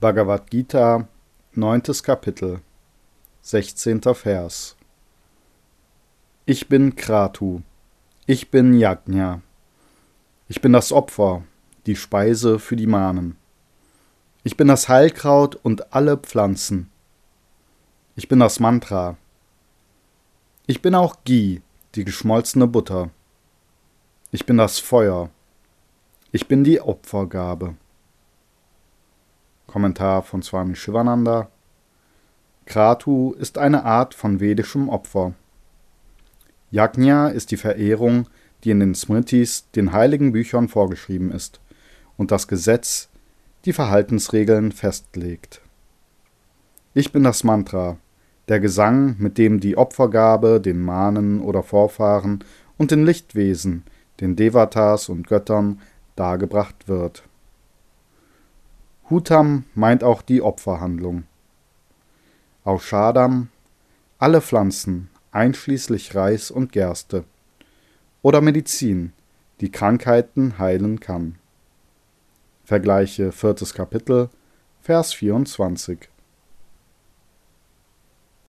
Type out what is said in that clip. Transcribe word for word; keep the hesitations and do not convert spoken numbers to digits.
Bhagavad Gita, neuntes Kapitel, sechzehnter Vers. Ich bin Kratu, ich bin Yajna, ich bin das Opfer, die Speise für die Manen. Ich bin das Heilkraut und alle Pflanzen. Ich bin das Mantra. Ich bin auch Ghee, die geschmolzene Butter. Ich bin das Feuer. Ich bin die Opfergabe. Kommentar von Swami Shivananda. Kratu ist eine Art von vedischem Opfer. Yajna ist die Verehrung, die in den Smritis, den heiligen Büchern, vorgeschrieben ist und das Gesetz, die Verhaltensregeln, festlegt. Ich bin das Mantra, der Gesang, mit dem die Opfergabe den Manen oder Vorfahren und den Lichtwesen, den Devatas und Göttern, dargebracht wird. Hutam meint auch die Opferhandlung. Auch Schadam, alle Pflanzen, einschließlich Reis und Gerste. Oder Medizin, die Krankheiten heilen kann. Vergleiche viertes Kapitel, Vers vierundzwanzig.